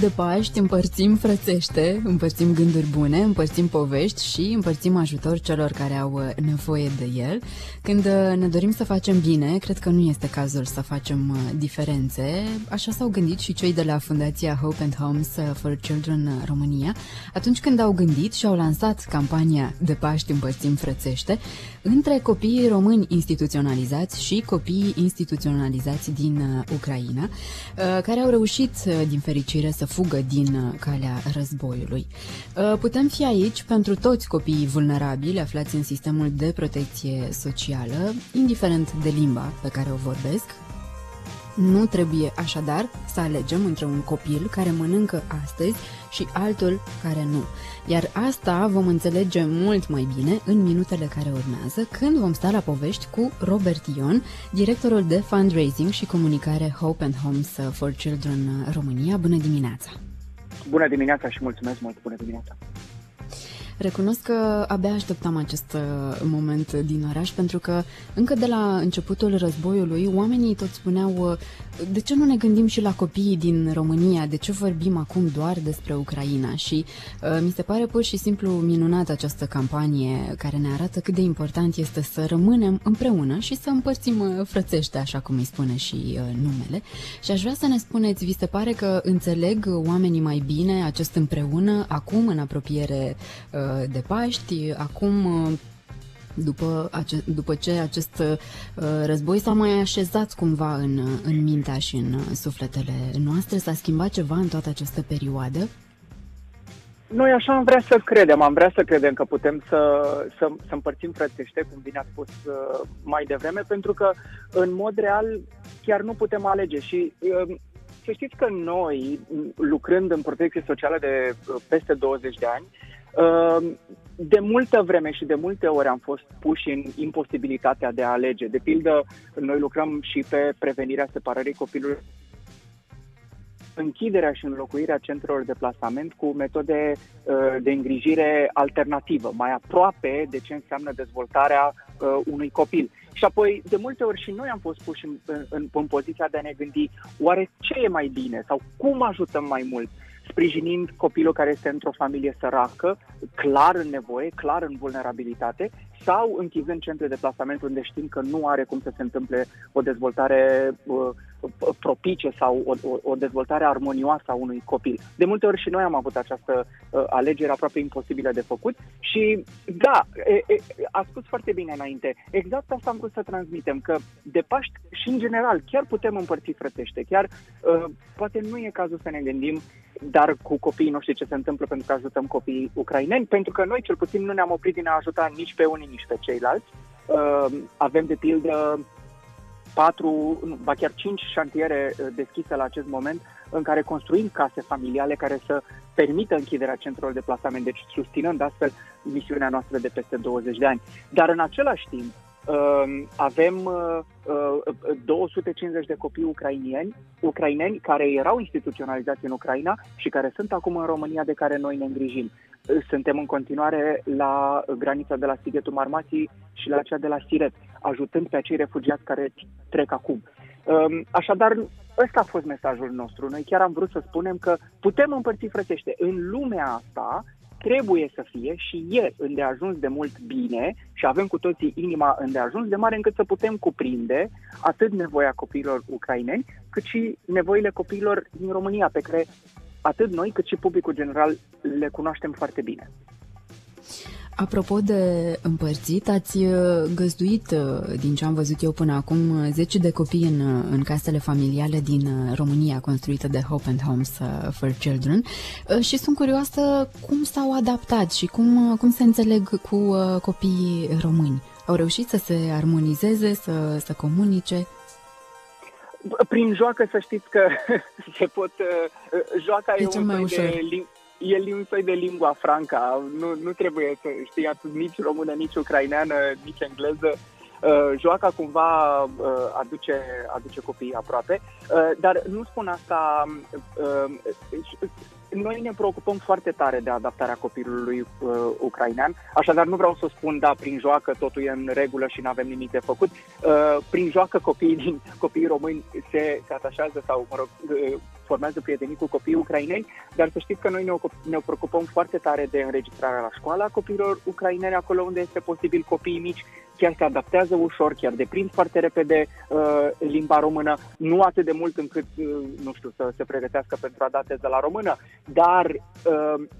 De Paști împărțim frățește, împărțim gânduri bune, împărțim povești și împărțim ajutor celor care au nevoie de el. Când ne dorim să facem bine, cred că nu este cazul să facem diferențe. Așa s-au gândit și cei de la Fundația Hope and Homes for Children Romania atunci când au gândit și au lansat campania De Paști împărțim frățește între copiii români instituționalizați și copiii instituționalizați din Ucraina, care au reușit, din fericire, să fugă din calea războiului. Putem fi aici pentru toți copiii vulnerabili aflați în sistemul de protecție socială, indiferent de limba pe care o vorbesc. Nu trebuie așadar să alegem între un copil care mănâncă astăzi și altul care nu. Iar asta vom înțelege mult mai bine în minutele care urmează, când vom sta la povești cu Robert Ion, directorul de fundraising și comunicare Hope and Homes for Children România. Bună dimineața! Bună dimineața și mulțumesc mult! Bună dimineața! Recunosc că abia așteptam acest moment din oraș, pentru că încă de la începutul războiului oamenii tot spuneau: de ce nu ne gândim și la copiii din România? De ce vorbim acum doar despre Ucraina? Și mi se pare pur și simplu minunată această campanie, care ne arată cât de important este să rămânem împreună și să împărțim frățește, așa cum îi spune și numele. Și aș vrea să ne spuneți, vi se pare că înțeleg oamenii mai bine acest împreună acum, în apropiere de Paști, acum după ce acest război s-a mai așezat cumva în mintea și în sufletele noastre? S-a schimbat ceva în toată această perioadă? Noi așa am vrea să credem, că putem să împărțim frățește, cum bine ați spus mai devreme, pentru că în mod real chiar nu putem alege. Și să știți că noi, lucrând în protecție socială de peste 20 de ani, de multă vreme și de multe ori am fost puși în imposibilitatea de a alege. De pildă, noi lucrăm și pe prevenirea separării copilului, închiderea și înlocuirea centrelor de plasament cu metode de îngrijire alternativă, mai aproape de ce înseamnă dezvoltarea unui copil. Și apoi, de multe ori și noi am fost puși în poziția de a ne gândi oare ce e mai bine sau cum ajutăm mai mult, sprijinind copilul care este într-o familie săracă, clar în nevoie, clar în vulnerabilitate, sau închizând centre de plasament unde știm că nu are cum să se întâmple o dezvoltare propice sau o dezvoltare armonioasă a unui copil. De multe ori și noi am avut această alegere aproape imposibilă de făcut și da, a spus foarte bine înainte, exact asta am vrut să transmitem, că de Paști și în general chiar putem împărți frățește, chiar poate nu e cazul să ne gândim dar cu copiii noștri ce se întâmplă, pentru că ajutăm copiii ucraineni, pentru că noi cel puțin nu ne-am oprit din a ajuta nici pe unii, nici pe ceilalți. Avem de pildă 4, ba chiar 5 șantiere deschise la acest moment, în care construim case familiale care să permită închiderea centrelor de plasament, deci susținând astfel misiunea noastră de peste 20 de ani. Dar în același timp avem 250 de copii ucraineni care erau instituționalizați în Ucraina și care sunt acum în România, de care noi ne îngrijim. Suntem în continuare la granița de la Sighetu Marmației și la cea de la Siret, ajutând pe acei refugiați care trec acum. Așadar, ăsta a fost mesajul nostru. Noi chiar am vrut să spunem că putem împărți frățește. În lumea asta trebuie să fie și e îndeajuns de mult bine și avem cu toții inima îndeajuns de mare încât să putem cuprinde atât nevoia copiilor ucraineni, cât și nevoile copiilor din România, pe care atât noi, cât și publicul general le cunoaștem foarte bine. Apropo de împărțit, ați găzduit, din ce am văzut eu până acum, 10 de copii în casele familiale din România construite de Hope and Homes for Children și sunt curioasă cum s-au adaptat și cum se înțeleg cu copiii români. Au reușit să se armonizeze, să comunice? Prin joacă, să știți că se pot... Joaca e un fel de limbă. El e un soi de lingua franca, nu trebuie să știi atât nici română, nici ucraineană, nici engleză. Joaca cumva aduce copiii aproape, dar nu spun asta Noi ne preocupăm foarte tare de adaptarea copilului ucrainean, așadar nu vreau să spun, da, prin joacă totul e în regulă și nu avem nimic de făcut. Prin joacă copiii români se atașează sau, mă rog, formează prietenii cu copiii ucraineni, dar să știți că noi ne preocupăm foarte tare de înregistrarea la școală a copiilor ucraineni, acolo unde este posibil. Copiii mici chiar se adaptează ușor, chiar deprind foarte repede limba română, nu atât de mult încât, nu știu, să se pregătească pentru a da teză la română, dar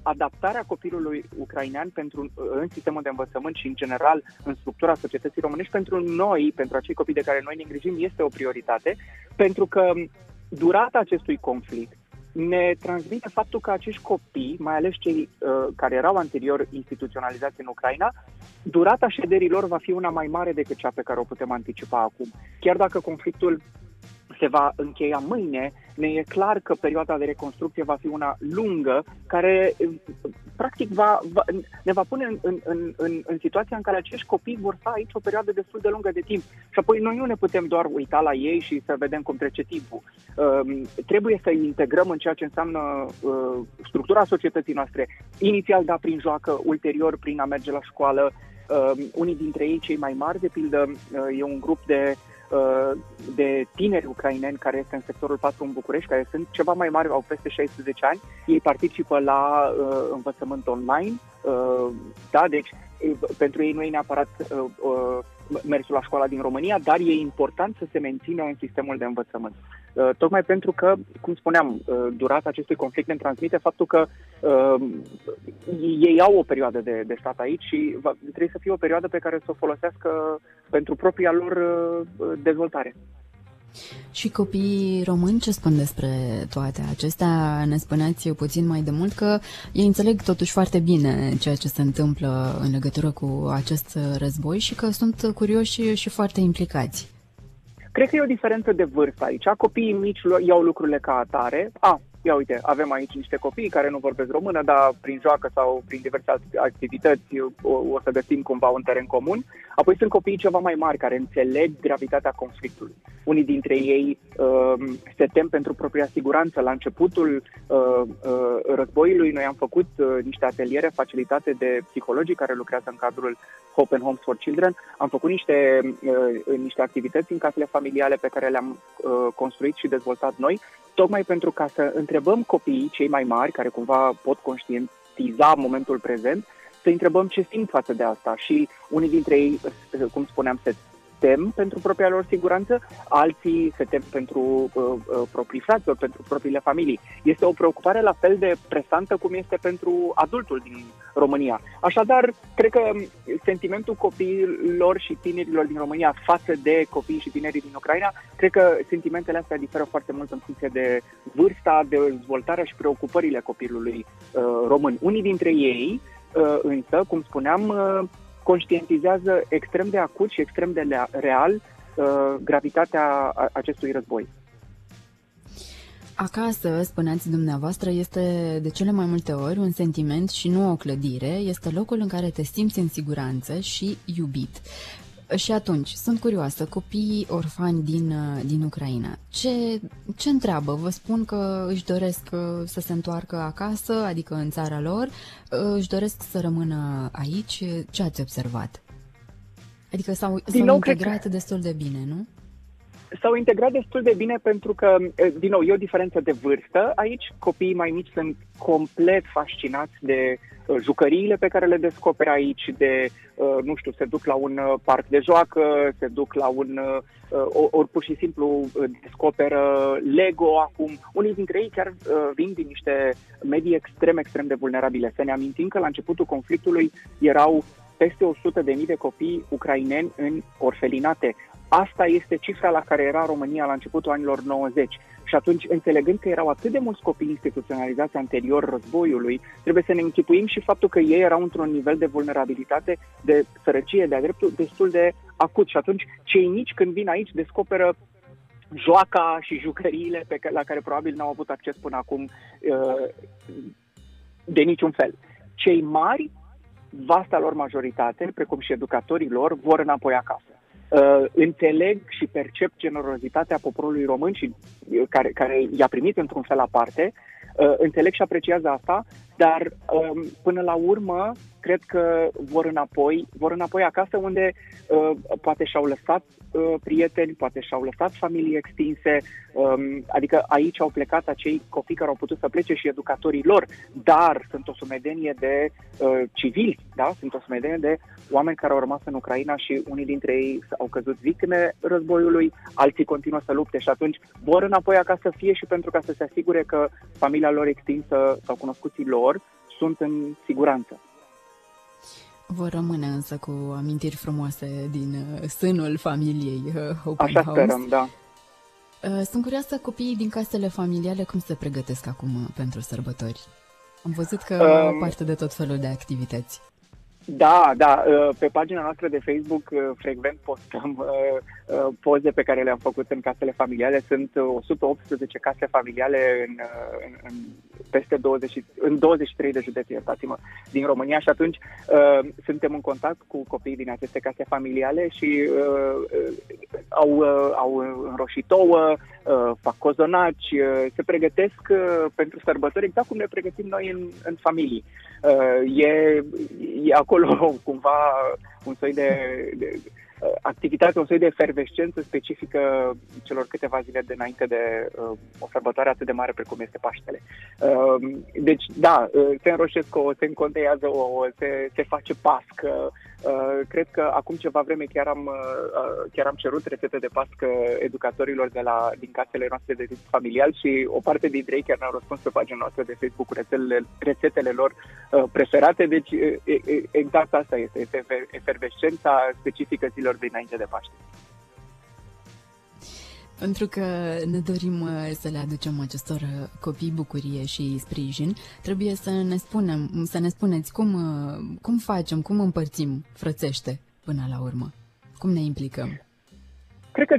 adaptarea copilului ucrainean în sistemul de învățământ și, în general, în structura societății românești, pentru noi, pentru acei copii de care noi ne îngrijim, este o prioritate, pentru că durata acestui conflict ne transmite faptul că acești copii, mai ales cei care erau anterior instituționalizați în Ucraina, durata șederilor va fi una mai mare decât cea pe care o putem anticipa acum. Chiar dacă conflictul se va încheia mâine, ne e clar că perioada de reconstrucție va fi una lungă, care practic ne va pune în situația în care acești copii vor sta aici o perioadă destul de lungă de timp. Și apoi noi nu ne putem doar uita la ei și să vedem cum trece timpul. Trebuie să îi integrăm în ceea ce înseamnă structura societății noastre. Inițial, da, prin joacă, ulterior prin a merge la școală. Unii dintre ei, cei mai mari, de pildă, e un grup de tineri ucraineni care este în sectorul 4 în București, care sunt ceva mai mari, au peste 60 ani. Ei participă la învățământ online. Da, deci pentru ei nu e neapărat mersul la școala din România, dar e important să se mențină în sistemul de învățământ. Tocmai pentru că, cum spuneam, durata acestui conflict ne transmite faptul că ei au o perioadă de stat aici și trebuie să fie o perioadă pe care să o folosească pentru propria lor dezvoltare. Și copiii români ce spun despre toate acestea? Ne spuneați puțin mai de mult că ei înțeleg totuși foarte bine ceea ce se întâmplă în legătură cu acest război și că sunt curioși și foarte implicați. Cred că e o diferență de vârstă aici. Copiii mici iau lucrurile ca atare. Ia uite, avem aici niște copii care nu vorbesc română, dar prin joacă sau prin diverse activități o să găsim cumva un teren comun. Apoi sunt copiii ceva mai mari care înțeleg gravitatea conflictului. Unii dintre ei se tem pentru propria siguranță. La începutul războiului noi am făcut niște ateliere facilitate de psihologii care lucrează în cadrul Hope and Homes for Children. Am făcut niște activități în casele familiale pe care le-am construit și dezvoltat noi, tocmai pentru ca să întrebăm copiii, cei mai mari, care cumva pot conștientiza momentul prezent, să întrebăm ce simt față de asta. Și unii dintre ei, cum spuneam, se tem pentru propria lor siguranță, alții se tem pentru proprii fraților, pentru propriile familii. Este o preocupare la fel de presantă cum este pentru adultul din România. Așadar, cred că sentimentul copiilor și tinerilor din România față de copiii și tinerii din Ucraina, cred că sentimentele astea diferă foarte mult în funcție de vârsta, de dezvoltarea și preocupările copilului român. Unii dintre ei, însă, cum spuneam, conștientizează extrem de acut și extrem de real gravitatea acestui război. Acasă, spuneați dumneavoastră, este de cele mai multe ori un sentiment și nu o clădire, este locul în care te simți în siguranță și iubit. Și atunci, sunt curioasă, copiii orfani din Ucraina, ce întreabă? Vă spun că își doresc să se întoarcă acasă, adică în țara lor, își doresc să rămână aici. Ce ați observat? Adică s-au integrat destul de bine, nu? S-au integrat destul de bine pentru că, din nou, e o diferență de vârstă. Aici copiii mai mici sunt complet fascinați de jucăriile pe care le descoperi aici, de, nu știu, se duc la un parc de joacă, se duc la ori pur și simplu descoperă Lego acum. Unii dintre ei chiar vin din niște medii extrem, extrem de vulnerabile. Să ne amintim că la începutul conflictului erau peste 100.000 de copii ucraineni în orfelinate. Asta este cifra la care era România la începutul anilor 90. Și atunci, înțelegând că erau atât de mulți copii instituționalizați anterior războiului, trebuie să ne închipuim și faptul că ei erau într-un nivel de vulnerabilitate, de sărăcie, de-a dreptul, destul de acut. Și atunci, cei mici, când vin aici, descoperă joaca și jucăriile la care probabil n-au avut acces până acum de niciun fel. Cei mari, vasta lor majoritate, precum și educatorii lor, vor înapoi acasă. Înțeleg și percep generozitatea poporului român și care i-a primit într-un fel aparte, Înțeleg și apreciază asta, dar până la urmă cred că vor înapoi acasă unde poate și-au lăsat prieteni, poate și-au lăsat familii extinse, adică aici au plecat acei copii care au putut să plece și educatorii lor, dar sunt o sumedenie de civili, da? Sunt o sumedenie de oameni care au rămas în Ucraina și unii dintre ei au căzut victime războiului, alții continuă să lupte și atunci vor înapoi acasă fie și pentru ca să se asigure că familia lor extinsă sau cunoscuții lor sunt în siguranță. Vor rămâne însă cu amintiri frumoase din sânul familiei Hope and Homes. Așa sperăm, da. Sunt curioasă, copiii din casele familiale cum se pregătesc acum pentru sărbători? Am văzut că au parte de tot felul de activități. Da, da. Pe pagina noastră de Facebook frecvent postăm poze pe care le-am făcut în casele familiale. Sunt 118 case familiale în 23 de județe, iertați-mă, din România și atunci suntem în contact cu copiii din aceste case familiale și au înroșitouă, fac cozonaci, se pregătesc pentru sărbători exact cum ne pregătim noi în familii. E acolo cumva un soi de activitate, un soi de efervescență specifică celor câteva zile de înainte de o sărbătoare atât de mare precum este Paștele. Deci, da, se înroșesc ouă, se înconteiază ouă, se face pască. Cred că acum ceva vreme chiar am cerut rețete de pască educatorilor din casele noastre de tip familial și o parte dintre ei chiar ne-au răspuns pe pagina noastră de Facebook cu rețetele lor preferate. Deci, exact asta este efervescența specifică zilor dinainte de Paște. Pentru că ne dorim să le aducem acestor copii bucurie și sprijin, trebuie să ne spuneți cum facem, cum împărțim frățește până la urmă, cum ne implicăm. Cred că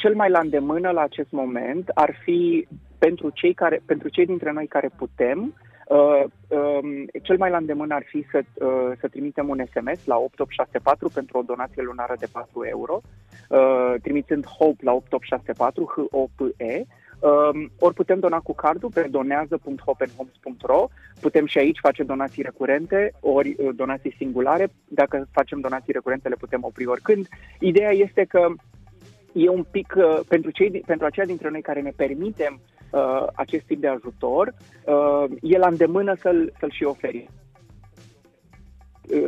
cel mai la îndemână la acest moment ar fi pentru cei dintre noi care putem. Cel mai la îndemână ar fi să trimitem un SMS la 8864 pentru o donație lunară de 4 euro, trimițând HOPE la 8864, HOPE. Ori putem dona cu cardul pe donează.hopeandhomes.ro. Putem și aici face donații recurente, ori donații singulare. Dacă facem donații recurente le putem opri oricând. Ideea este că e un pic pentru aceia dintre noi care ne permitem acest tip de ajutor, e la îndemână să-l și oferi.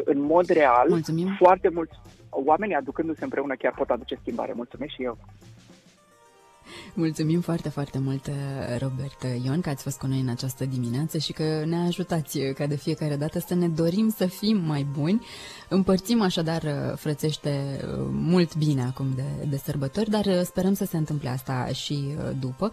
În mod real, mulțumim. Foarte mulți oameni aducându-se împreună chiar pot aduce schimbare. Mulțumesc și eu! Mulțumim foarte, foarte mult, Robert Ion, că ați fost cu noi în această dimineață și că ne ajutați ca de fiecare dată să ne dorim să fim mai buni. Împărțim așadar frățește mult bine acum de sărbători, dar sperăm să se întâmple asta și după.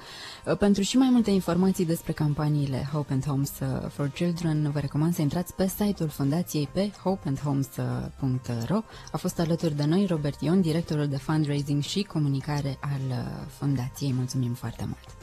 Pentru și mai multe informații despre campaniile Hope and Homes for Children, vă recomand să intrați pe site-ul fundației pe hopeandhomes.ro. A fost alături de noi Robert Ion, directorul de fundraising și comunicare al fundației. Mulțumim foarte mult!